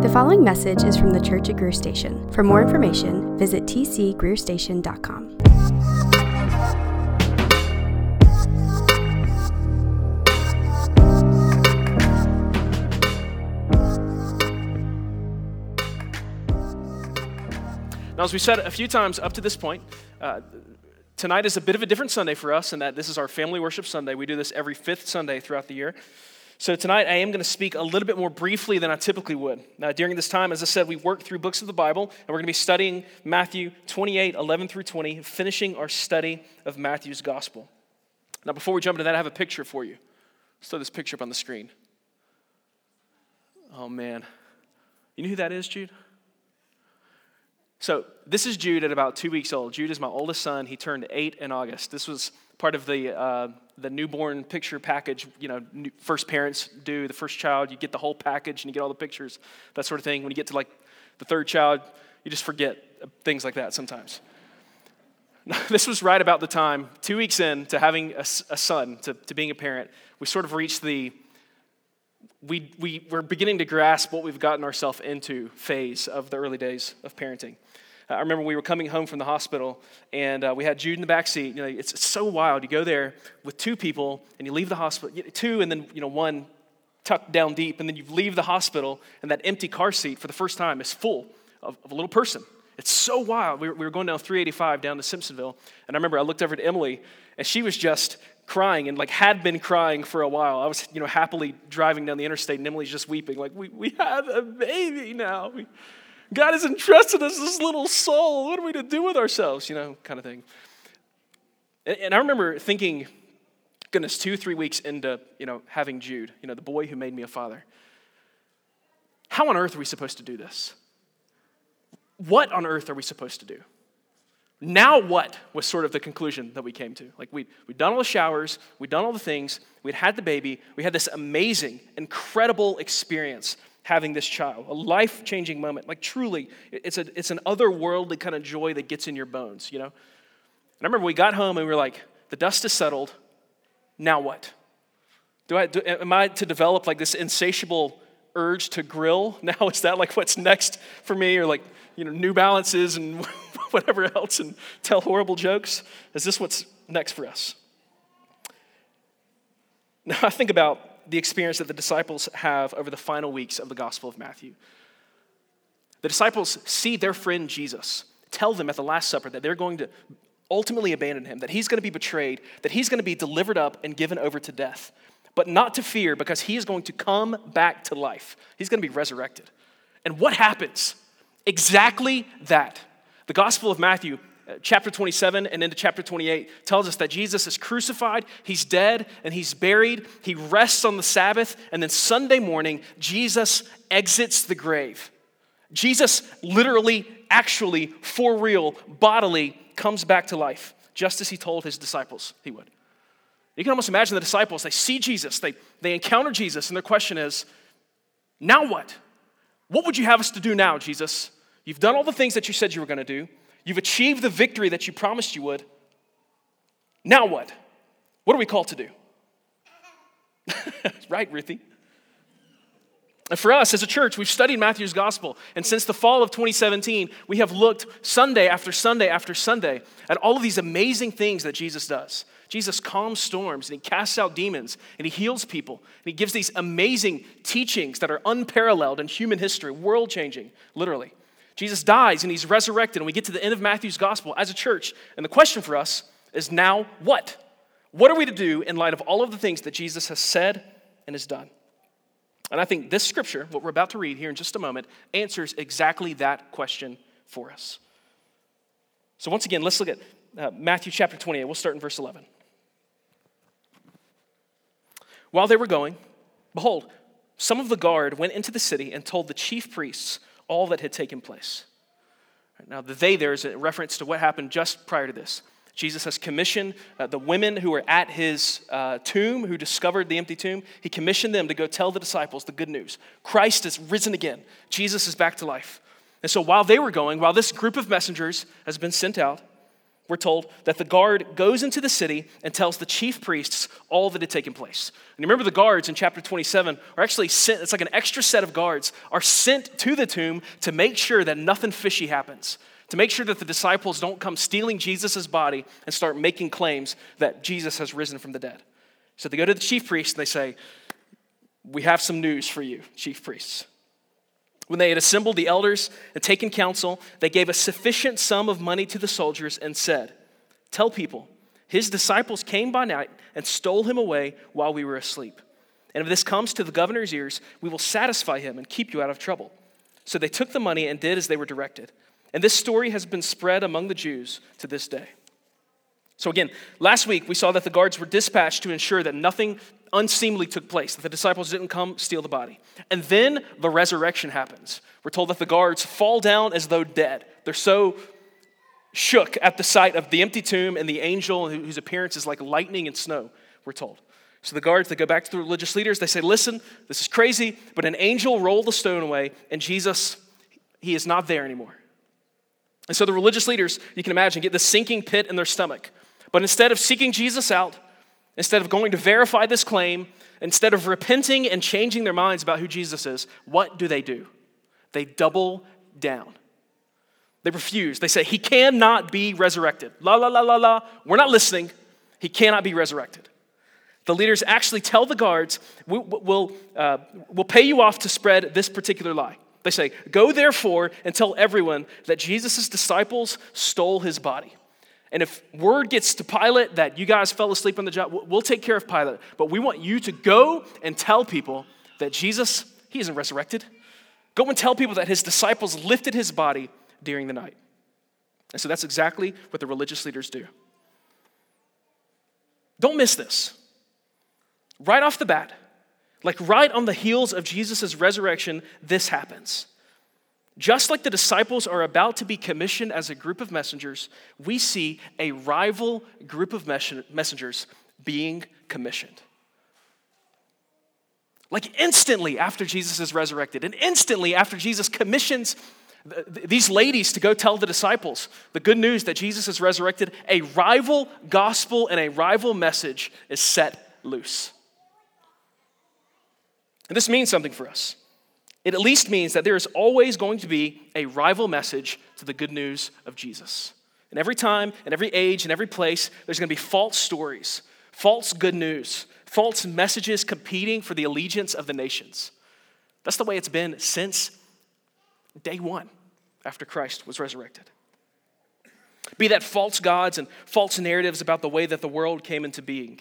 The following message is from the Church at Greer Station. For more information, visit tcgreerstation.com. Now, as we've said a few times up to this point, tonight is a bit of a different Sunday for us in that this is our family worship Sunday. We do this every fifth Sunday throughout the year. So tonight I am going to speak a little bit more briefly than I typically would. Now, during this time, as I said, we work through books of the Bible, and we're going to be studying Matthew 28, 11 through 20, finishing our study of Matthew's gospel. Now, before we jump into that, I have a picture for you. Let's throw this picture up on the screen. Oh, man. You know who that is, Jude? So this is Jude at about 2 weeks old. Jude is my oldest son. He turned 8 in August. This was part of the newborn picture package, you know, first parents do, the first child, you get the whole package and you get all the pictures, that sort of thing. When you get to like the third child, you just forget things like that sometimes. This was right about the time, 2 weeks in to having a son, to being a parent, we sort of reached the, we're beginning to grasp what we've gotten ourselves into phase of the early days of parenting. I remember we were coming home from the hospital, and we had Jude in the back seat. You know, it's so wild. You go there with two people, and you leave the hospital, two, and then you know one tucked down deep, and then you leave the hospital, and that empty car seat for the first time is full of a little person. It's so wild. We were going down 385 down to Simpsonville, and I remember I looked over to Emily, and she was just crying and like had been crying for a while. I was happily driving down the interstate, and Emily's just weeping like we have a baby now. God has entrusted us this little soul. What are we to do with ourselves? You know, kind of thing. And I remember thinking, goodness, 2-3 weeks into, having Jude, the boy who made me a father. How on earth are we supposed to do this? What on earth are we supposed to do? Now what was sort of the conclusion that we came to. Like we'd done all the showers, we'd done all the things, we'd had the baby, we had this amazing, incredible experience having this child, a life-changing moment. Like truly, it's an otherworldly kind of joy that gets in your bones, And I remember we got home and we were like, the dust is settled, now what? Am I to develop like this insatiable urge to grill? Now is that like what's next for me? Or like, New Balances and whatever else and tell horrible jokes? Is this what's next for us? Now I think about the experience that the disciples have over the final weeks of the Gospel of Matthew. The disciples see their friend Jesus tell them at the Last Supper that they're going to ultimately abandon him, that he's going to be betrayed, that he's going to be delivered up and given over to death, but not to fear because he is going to come back to life. He's going to be resurrected. And what happens? Exactly that. The Gospel of Matthew chapter 27 and into chapter 28 tells us that Jesus is crucified, he's dead, and he's buried. He rests on the Sabbath, and then Sunday morning, Jesus exits the grave. Jesus literally, actually, for real, bodily, comes back to life, just as he told his disciples he would. You can almost imagine the disciples, they see Jesus, they encounter Jesus, and their question is, now what? What would you have us to do now, Jesus? You've done all the things that you said you were going to do. You've achieved the victory that you promised you would. Now what? What are we called to do? Right, Ruthie? And for us as a church, we've studied Matthew's gospel. And since the fall of 2017, we have looked Sunday after Sunday after Sunday at all of these amazing things that Jesus does. Jesus calms storms, and he casts out demons, and he heals people, and he gives these amazing teachings that are unparalleled in human history, world-changing, literally. Jesus dies and he's resurrected, and we get to the end of Matthew's gospel as a church. And the question for us is now what? What are we to do in light of all of the things that Jesus has said and has done? And I think this scripture, what we're about to read here in just a moment, answers exactly that question for us. So once again, let's look at Matthew chapter 28. We'll start in verse 11. While they were going, behold, some of the guard went into the city and told the chief priests all that had taken place. Now, the they there is a reference to what happened just prior to this. Jesus has commissioned the women who were at his tomb, who discovered the empty tomb. He commissioned them to go tell the disciples the good news. Christ is risen again. Jesus is back to life. And so while they were going, while this group of messengers has been sent out, we're told that the guard goes into the city and tells the chief priests all that had taken place. And remember, the guards in chapter 27 are actually sent, it's like an extra set of guards, are sent to the tomb to make sure that nothing fishy happens, to make sure that the disciples don't come stealing Jesus' body and start making claims that Jesus has risen from the dead. So they go to the chief priests and they say, "We have some news for you, chief priests." When they had assembled the elders and taken counsel, they gave a sufficient sum of money to the soldiers and said, "Tell people, his disciples came by night and stole him away while we were asleep. And if this comes to the governor's ears, we will satisfy him and keep you out of trouble." So they took the money and did as they were directed. And this story has been spread among the Jews to this day. So again, last week we saw that the guards were dispatched to ensure that nothing unseemly took place, that the disciples didn't come steal the body. And then the resurrection happens. We're told that the guards fall down as though dead. They're so shook at the sight of the empty tomb and the angel whose appearance is like lightning and snow, we're told. So the guards, they go back to the religious leaders. They say, "Listen, this is crazy, but an angel rolled the stone away and Jesus, he is not there anymore." And so the religious leaders, you can imagine, get this sinking pit in their stomach. But instead of seeking Jesus out, instead of going to verify this claim, instead of repenting and changing their minds about who Jesus is, what do? They double down. They refuse. They say, "He cannot be resurrected. La, la, la, la, la. We're not listening. He cannot be resurrected." The leaders actually tell the guards, we'll pay you off to spread this particular lie. They say, "Go therefore and tell everyone that Jesus' disciples stole his body. And if word gets to Pilate that you guys fell asleep on the job, we'll take care of Pilate. But we want you to go and tell people that Jesus, he isn't resurrected. Go and tell people that his disciples lifted his body during the night." And so that's exactly what the religious leaders do. Don't miss this. Right off the bat, like right on the heels of Jesus' resurrection, this happens. Just like the disciples are about to be commissioned as a group of messengers, we see a rival group of messengers being commissioned. Like instantly after Jesus is resurrected, and instantly after Jesus commissions these ladies to go tell the disciples the good news that Jesus is resurrected, a rival gospel and a rival message is set loose. And this means something for us. It at least means that there is always going to be a rival message to the good news of Jesus. And every time, in every age, in every place, there's going to be false stories, false good news, false messages competing for the allegiance of the nations. That's the way it's been since day one after Christ was resurrected. Be that false gods and false narratives about the way that the world came into being,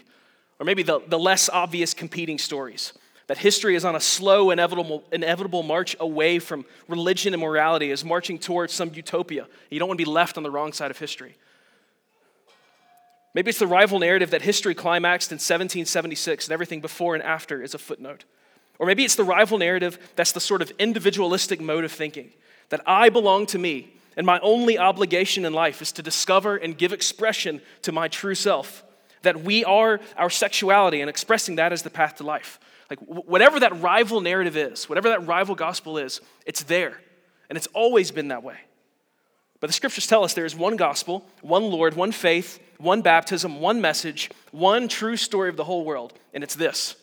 or maybe the less obvious competing stories. That history is on a slow, inevitable march away from religion and morality, is marching towards some utopia. You don't want to be left on the wrong side of history. Maybe it's the rival narrative that history climaxed in 1776 and everything before and after is a footnote. Or maybe it's the rival narrative that's the sort of individualistic mode of thinking, that I belong to me and my only obligation in life is to discover and give expression to my true self, that we are our sexuality and expressing that as the path to life. Like, whatever that rival narrative is, whatever that rival gospel is, it's there. And it's always been that way. But the scriptures tell us there is one gospel, one Lord, one faith, one baptism, one message, one true story of the whole world. And it's this,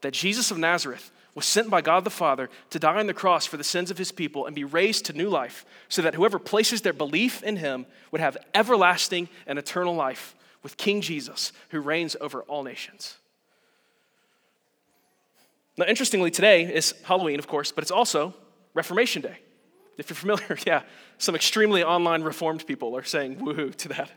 that Jesus of Nazareth was sent by God the Father to die on the cross for the sins of his people and be raised to new life so that whoever places their belief in him would have everlasting and eternal life with King Jesus who reigns over all nations. Now, interestingly, today is Halloween, of course, but it's also Reformation Day. If you're familiar, yeah, some extremely online Reformed people are saying woohoo to that.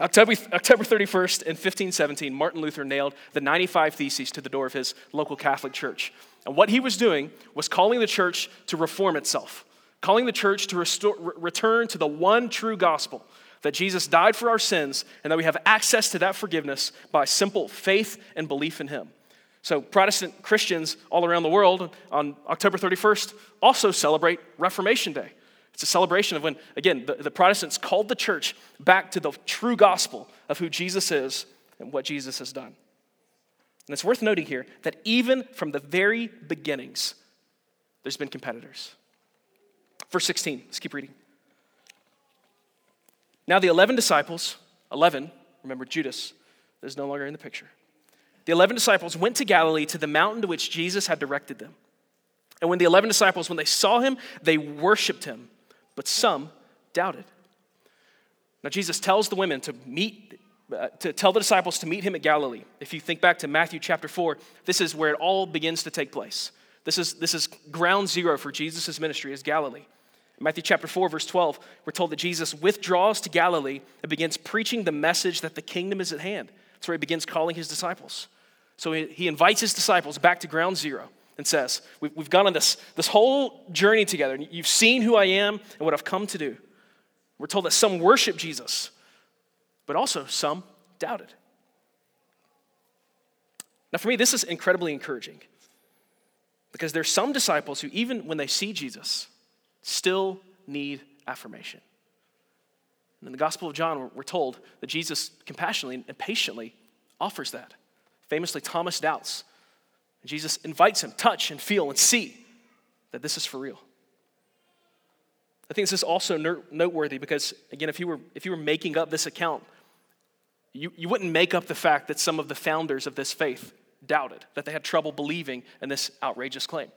October 31st in 1517, Martin Luther nailed the 95 Theses to the door of his local Catholic church. And what he was doing was calling the church to reform itself, calling the church to return to the one true gospel, that Jesus died for our sins and that we have access to that forgiveness by simple faith and belief in him. So Protestant Christians all around the world on October 31st also celebrate Reformation Day. It's a celebration of when, again, the Protestants called the church back to the true gospel of who Jesus is and what Jesus has done. And it's worth noting here that even from the very beginnings, there's been competitors. Verse 16, let's keep reading. Now the 11 disciples, 11, remember Judas, is no longer in the picture. The 11 disciples went to Galilee to the mountain to which Jesus had directed them. And when the 11 disciples, when they saw him, they worshiped him, but some doubted. Now Jesus tells the women to tell the disciples to meet him at Galilee. If you think back to Matthew chapter 4, this is where it all begins to take place. This is ground zero for Jesus' ministry is Galilee. In Matthew chapter 4, verse 12, we're told that Jesus withdraws to Galilee and begins preaching the message that the kingdom is at hand. That's where he begins calling his disciples. So he invites his disciples back to ground zero and says, we've gone on this whole journey together. And you've seen who I am and what I've come to do. We're told that some worship Jesus, but also some doubted. Now for me, this is incredibly encouraging because there's some disciples who even when they see Jesus still need affirmation. And in the Gospel of John, we're told that Jesus compassionately and patiently offers that. Famously, Thomas doubts. And Jesus invites him, touch and feel and see that this is for real. I think this is also noteworthy because, again, if you were making up this account, you wouldn't make up the fact that some of the founders of this faith doubted, that they had trouble believing in this outrageous claim.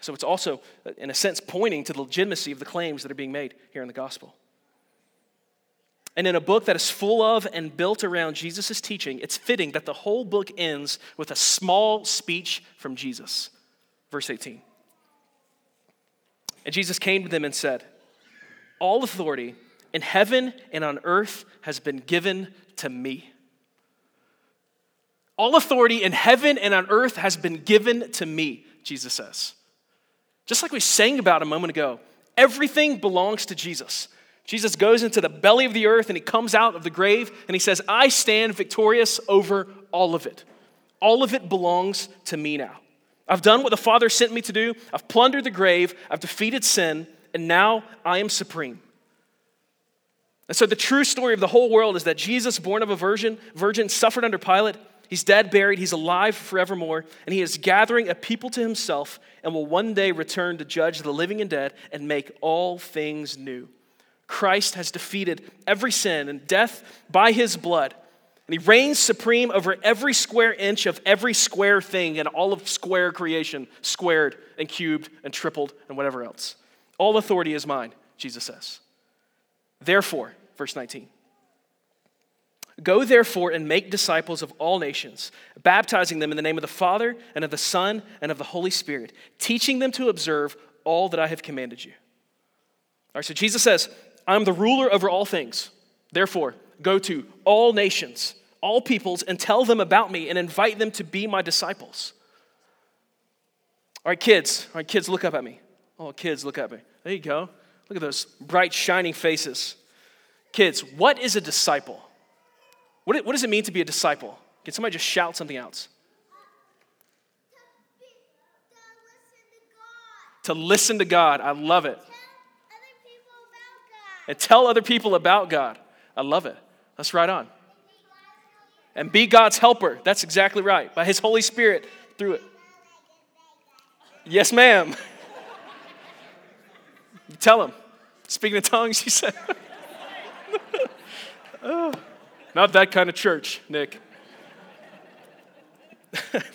So it's also, in a sense, pointing to the legitimacy of the claims that are being made here in the gospel. And in a book that is full of and built around Jesus' teaching, it's fitting that the whole book ends with a small speech from Jesus. Verse 18. And Jesus came to them and said, all authority in heaven and on earth has been given to me. All authority in heaven and on earth has been given to me, Jesus says. Just like we sang about a moment ago, everything belongs to Jesus. Jesus goes into the belly of the earth and he comes out of the grave and he says, I stand victorious over all of it. All of it belongs to me now. I've done what the Father sent me to do. I've plundered the grave. I've defeated sin. And now I am supreme. And so the true story of the whole world is that Jesus, born of a virgin, suffered under Pilate. He's dead, buried. He's alive forevermore. And he is gathering a people to himself and will one day return to judge the living and dead and make all things new. Christ has defeated every sin and death by his blood. And he reigns supreme over every square inch of every square thing and all of square creation, squared and cubed and tripled and whatever else. All authority is mine, Jesus says. Therefore, verse 19, go therefore and make disciples of all nations, baptizing them in the name of the Father and of the Son and of the Holy Spirit, teaching them to observe all that I have commanded you. All right, so Jesus says, I'm the ruler over all things. Therefore, go to all nations, all peoples, and tell them about me and invite them to be my disciples. All right, kids, look up at me. Oh, kids, look at me. There you go. Look at those bright, shining faces. Kids, what is a disciple? What does it mean to be a disciple? Can somebody just shout something else? To listen to God. I love it. And tell other people about God. I love it. That's right on. And be God's helper. That's exactly right. By his Holy Spirit through it. Yes, ma'am. You tell him. Speaking in tongues, you said. Oh, not that kind of church, Nick.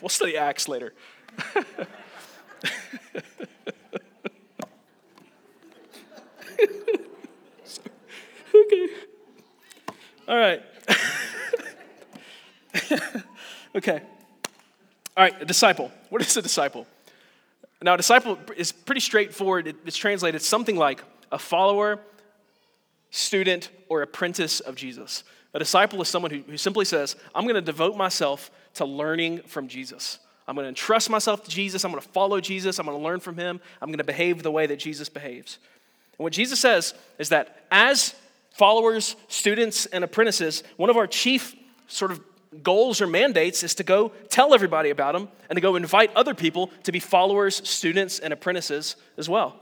We'll study Acts later. Okay. All right. Okay. All right, a disciple. What is a disciple? Now, a disciple is pretty straightforward. It's translated something like a follower, student, or apprentice of Jesus. A disciple is someone who simply says, I'm going to devote myself to learning from Jesus. I'm going to entrust myself to Jesus. I'm going to follow Jesus. I'm going to learn from him. I'm going to behave the way that Jesus behaves. And what Jesus says is that as followers, students, and apprentices, one of our chief sort of goals or mandates is to go tell everybody about them and to go invite other people to be followers, students, and apprentices as well.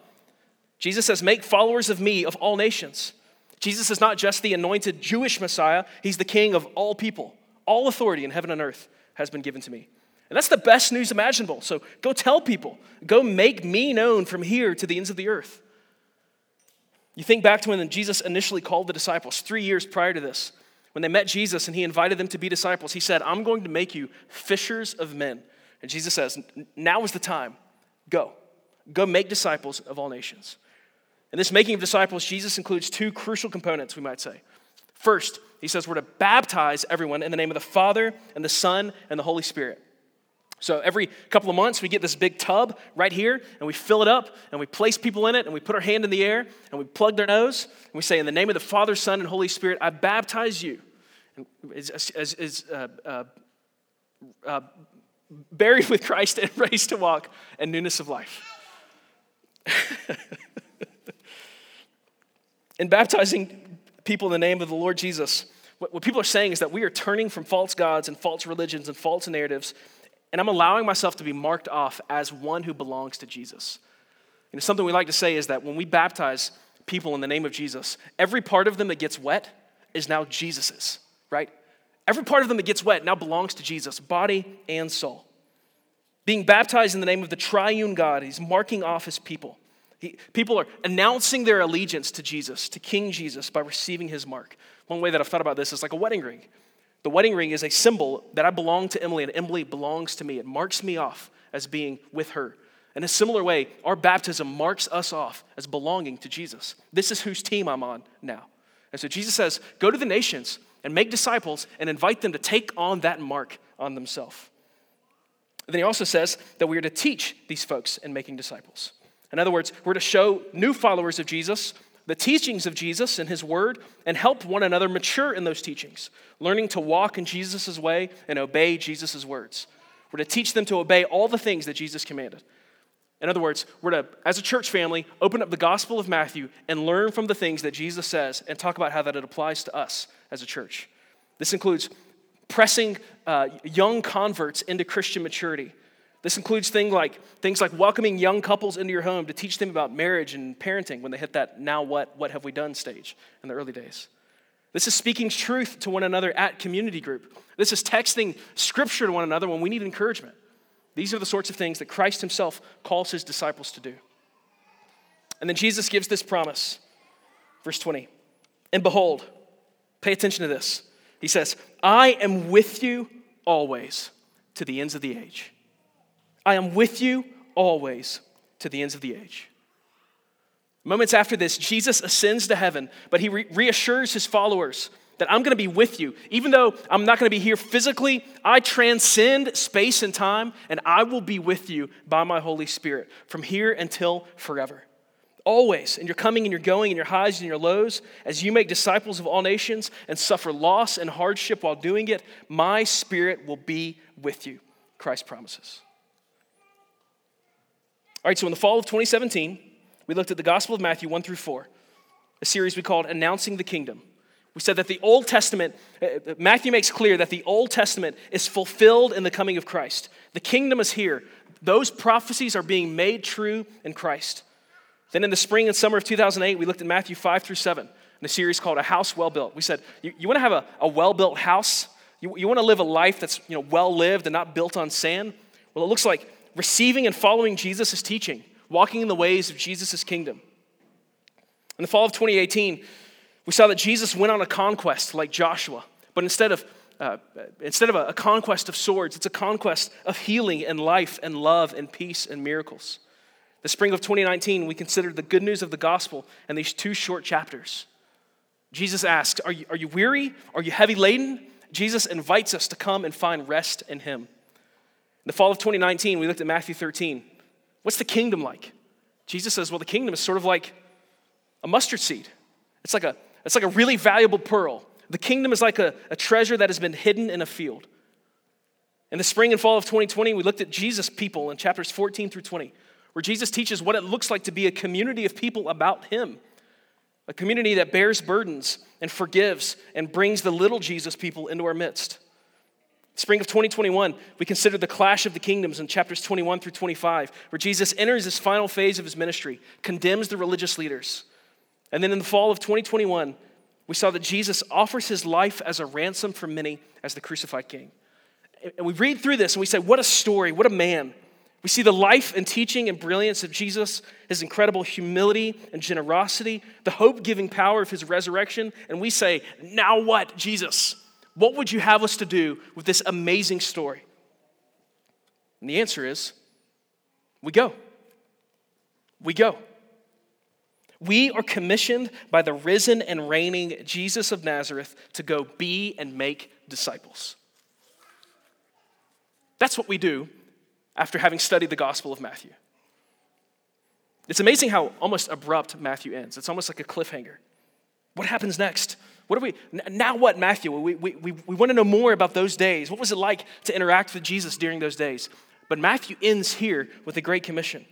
Jesus says, make followers of me of all nations. Jesus is not just the anointed Jewish Messiah. He's the king of all people. All authority in heaven and earth has been given to me. And that's the best news imaginable. So go tell people. Go make me known from here to the ends of the earth. You think back to when Jesus initially called the disciples 3 years prior to this. When they met Jesus and he invited them to be disciples, he said, I'm going to make you fishers of men. And Jesus says, now is the time. Go. Go make disciples of all nations. In this making of disciples, Jesus includes two crucial components, we might say. First, he says we're to baptize everyone in the name of the Father and the Son and the Holy Spirit. So every couple of months, we get this big tub right here, and we fill it up, and we place people in it, and we put our hand in the air, and we plug their nose, and we say, in the name of the Father, Son, and Holy Spirit, I baptize you. And is buried with Christ and raised to walk in newness of life. In baptizing people in the name of the Lord Jesus, what people are saying is that we are turning from false gods and false religions and false narratives, and I'm allowing myself to be marked off as one who belongs to Jesus. You know, something we like to say is that when we baptize people in the name of Jesus, every part of them that gets wet is now Jesus's, right? Every part of them that gets wet now belongs to Jesus, body and soul. Being baptized in the name of the triune God, he's marking off his people. People are announcing their allegiance to Jesus, to King Jesus, by receiving his mark. One way that I've thought about this is like a wedding ring. The wedding ring is a symbol that I belong to Emily, and Emily belongs to me. It marks me off as being with her. In a similar way, our baptism marks us off as belonging to Jesus. This is whose team I'm on now. And so Jesus says, go to the nations and make disciples and invite them to take on that mark on themselves. Then he also says that we are to teach these folks in making disciples. In other words, we're to show new followers of Jesus the teachings of Jesus and his word and help one another mature in those teachings, learning to walk in Jesus' way and obey Jesus' words. We're to teach them to obey all the things that Jesus commanded. In other words, we're to, as a church family, open up the Gospel of Matthew and learn from the things that Jesus says and talk about how that it applies to us as a church. This includes pressing young converts into Christian maturity. This includes things like welcoming young couples into your home to teach them about marriage and parenting when they hit that now what have we done stage in the early days. This is speaking truth to one another at community group. This is texting scripture to one another when we need encouragement. These are the sorts of things that Christ himself calls his disciples to do. And then Jesus gives this promise, verse 20. And behold, pay attention to this. He says, I am with you always to the ends of the age. I am with you always to the ends of the age. Moments after this, Jesus ascends to heaven, but he reassures his followers that I'm going to be with you. Even though I'm not going to be here physically, I transcend space and time, and I will be with you by my Holy Spirit from here until forever. Always, in your coming and your going, in your highs and your lows, as you make disciples of all nations and suffer loss and hardship while doing it, my Spirit will be with you, Christ promises. All right, so in the fall of 2017, we looked at the Gospel of Matthew 1 through 4, a series we called Announcing the Kingdom. We said that the Old Testament, Matthew makes clear that the Old Testament is fulfilled in the coming of Christ. The kingdom is here. Those prophecies are being made true in Christ. Then in the spring and summer of 2008, we looked at Matthew 5 through 7 in a series called A House Well Built. We said, you want to have a well-built house? You want to live a life that's well-lived and not built on sand? Well, it looks like receiving and following Jesus' teaching, walking in the ways of Jesus' kingdom. In the fall of 2018, we saw that Jesus went on a conquest like Joshua, but instead of a conquest of swords, it's a conquest of healing and life and love and peace and miracles. The spring of 2019, we considered the good news of the gospel in these two short chapters. Jesus asks, are you weary? Are you heavy laden? Jesus invites us to come and find rest in him. In the fall of 2019, we looked at Matthew 13. What's the kingdom like? Jesus says, well, the kingdom is sort of like a mustard seed. It's like a really valuable pearl. The kingdom is like a treasure that has been hidden in a field. In the spring and fall of 2020, we looked at Jesus' people in chapters 14 through 20, where Jesus teaches what it looks like to be a community of people about him, a community that bears burdens and forgives and brings the little Jesus people into our midst. Spring of 2021, we considered the clash of the kingdoms in chapters 21 through 25, where Jesus enters this final phase of his ministry, condemns the religious leaders. And then in the fall of 2021, we saw that Jesus offers his life as a ransom for many as the crucified king. And we read through this and we say, what a story, what a man. We see the life and teaching and brilliance of Jesus, his incredible humility and generosity, the hope-giving power of his resurrection, and we say, now what, Jesus? What would you have us to do with this amazing story? And the answer is, we go. We go. We are commissioned by the risen and reigning Jesus of Nazareth to go be and make disciples. That's what we do after having studied the Gospel of Matthew. It's amazing how almost abrupt Matthew ends. It's almost like a cliffhanger. What happens next? What are we, now what, Matthew? We want to know more about those days. What was it like to interact with Jesus during those days? But Matthew ends here with a great commission,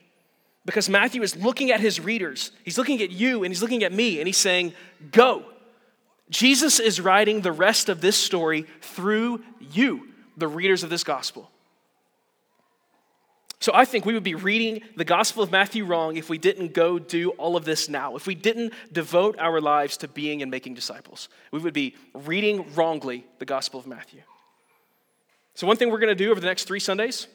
because Matthew is looking at his readers. He's looking at you and he's looking at me and he's saying, go. Jesus is writing the rest of this story through you, the readers of this gospel. So I think we would be reading the Gospel of Matthew wrong if we didn't go do all of this now, if we didn't devote our lives to being and making disciples. We would be reading wrongly the Gospel of Matthew. So one thing we're going to do over the next 3 Sundays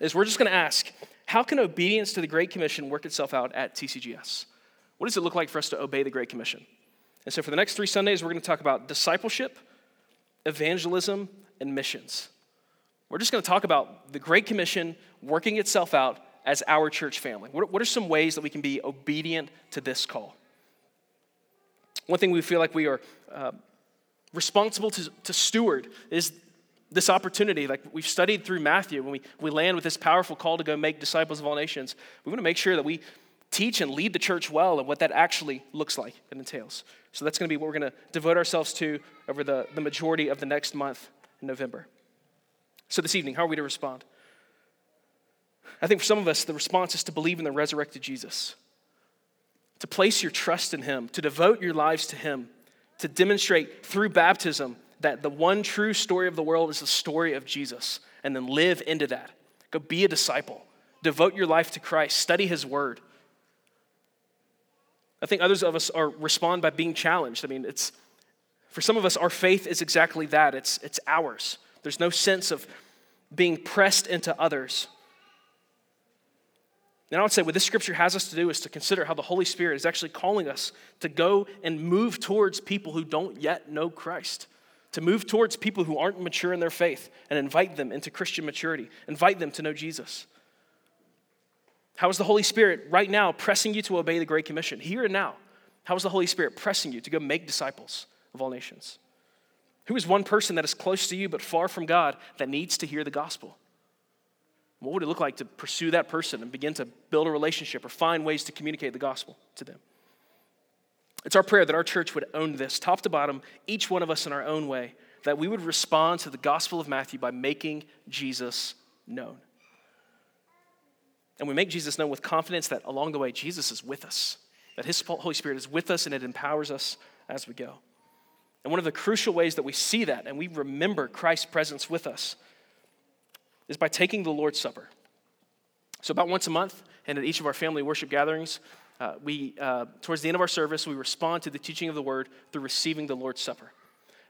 is we're just going to ask, how can obedience to the Great Commission work itself out at TCGS? What does it look like for us to obey the Great Commission? And so for the next 3 Sundays, we're going to talk about discipleship, evangelism, and missions. We're just going to talk about the Great Commission working itself out as our church family. What are some ways that we can be obedient to this call? One thing we feel like we are responsible to steward is this opportunity. Like we've studied through Matthew, when we land with this powerful call to go make disciples of all nations, we want to make sure that we teach and lead the church well and what that actually looks like and entails. So that's going to be what we're going to devote ourselves to over the majority of the next month in November. So this evening, how are we to respond? I think for some of us, the response is to believe in the resurrected Jesus, to place your trust in him, to devote your lives to him, to demonstrate through baptism that the one true story of the world is the story of Jesus, and then live into that. Go be a disciple. Devote your life to Christ. Study his word. I think others of us respond by being challenged. I mean, it's for some of us, our faith is exactly that. It's ours. There's no sense of being pressed into others. And I would say what this scripture has us to do is to consider how the Holy Spirit is actually calling us to go and move towards people who don't yet know Christ, to move towards people who aren't mature in their faith and invite them into Christian maturity, invite them to know Jesus. How is the Holy Spirit right now pressing you to obey the Great Commission? Here and now, how is the Holy Spirit pressing you to go make disciples of all nations? Who is one person that is close to you but far from God that needs to hear the gospel? What would it look like to pursue that person and begin to build a relationship or find ways to communicate the gospel to them? It's our prayer that our church would own this, top to bottom, each one of us in our own way, that we would respond to the Gospel of Matthew by making Jesus known. And we make Jesus known with confidence that along the way, Jesus is with us, that his Holy Spirit is with us and it empowers us as we go. And one of the crucial ways that we see that and we remember Christ's presence with us is by taking the Lord's Supper. So about once a month, and at each of our family worship gatherings, we towards the end of our service, we respond to the teaching of the word through receiving the Lord's Supper.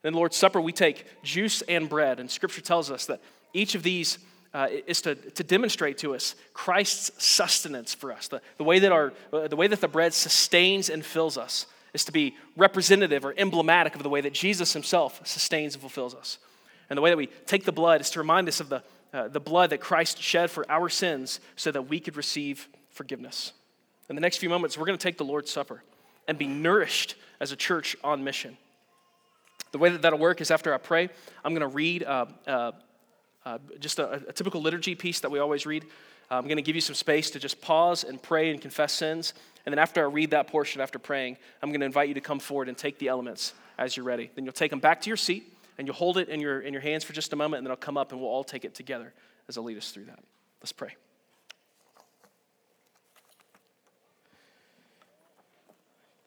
In the Lord's Supper, we take juice and bread, and Scripture tells us that each of these is to demonstrate to us Christ's sustenance for us. The way that the bread sustains and fills us is to be representative or emblematic of the way that Jesus himself sustains and fulfills us. And the way that we take the blood is to remind us of the blood that Christ shed for our sins so that we could receive forgiveness. In the next few moments, we're going to take the Lord's Supper and be nourished as a church on mission. The way that that'll work is after I pray, I'm going to read just a typical liturgy piece that we always read. I'm going to give you some space to just pause and pray and confess sins. And then after I read that portion, after praying, I'm going to invite you to come forward and take the elements as you're ready. Then you'll take them back to your seat, and you'll hold it in your hands for just a moment, and then I'll come up and we'll all take it together as I lead us through that. Let's pray.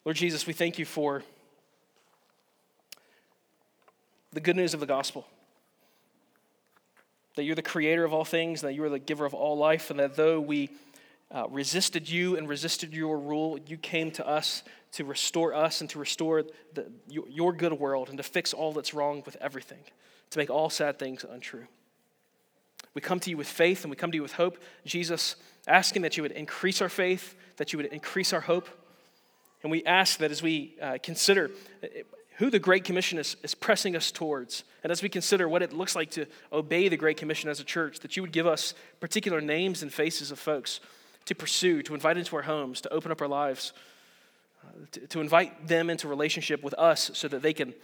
Lord Jesus, we thank you for the good news of the gospel, that you're the creator of all things, that you are the giver of all life, and that though we resisted you and resisted your rule, you came to us to restore us and to restore your good world and to fix all that's wrong with everything, to make all sad things untrue. We come to you with faith and we come to you with hope. Jesus, asking that you would increase our faith, that you would increase our hope. And we ask that as we consider who the Great Commission is pressing us towards, and as we consider what it looks like to obey the Great Commission as a church, that you would give us particular names and faces of folks to pursue, to invite into our homes, to open up our lives, to invite them into relationship with us so that they can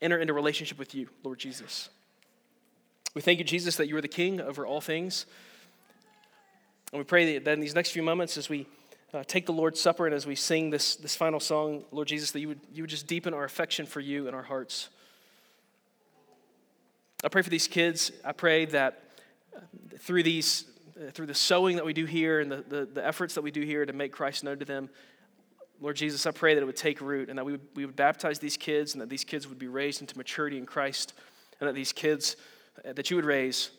enter into relationship with you, Lord Jesus. We thank you, Jesus, that you are the King over all things. And we pray that in these next few moments, as we take the Lord's Supper and as we sing this final song, Lord Jesus, that you would just deepen our affection for you in our hearts. I pray for these kids. I pray that through the sowing that we do here and the efforts that we do here to make Christ known to them, Lord Jesus, I pray that it would take root and that we would baptize these kids and that these kids would be raised into maturity in Christ and that these kids that you would raise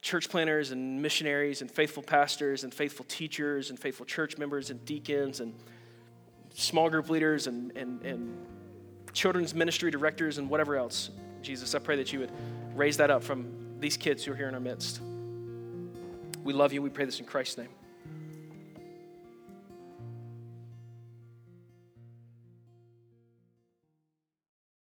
church planners and missionaries and faithful pastors and faithful teachers and faithful church members and deacons and small group leaders and children's ministry directors and whatever else. Jesus, I pray that you would raise that up from these kids who are here in our midst. We love you. We pray this in Christ's name.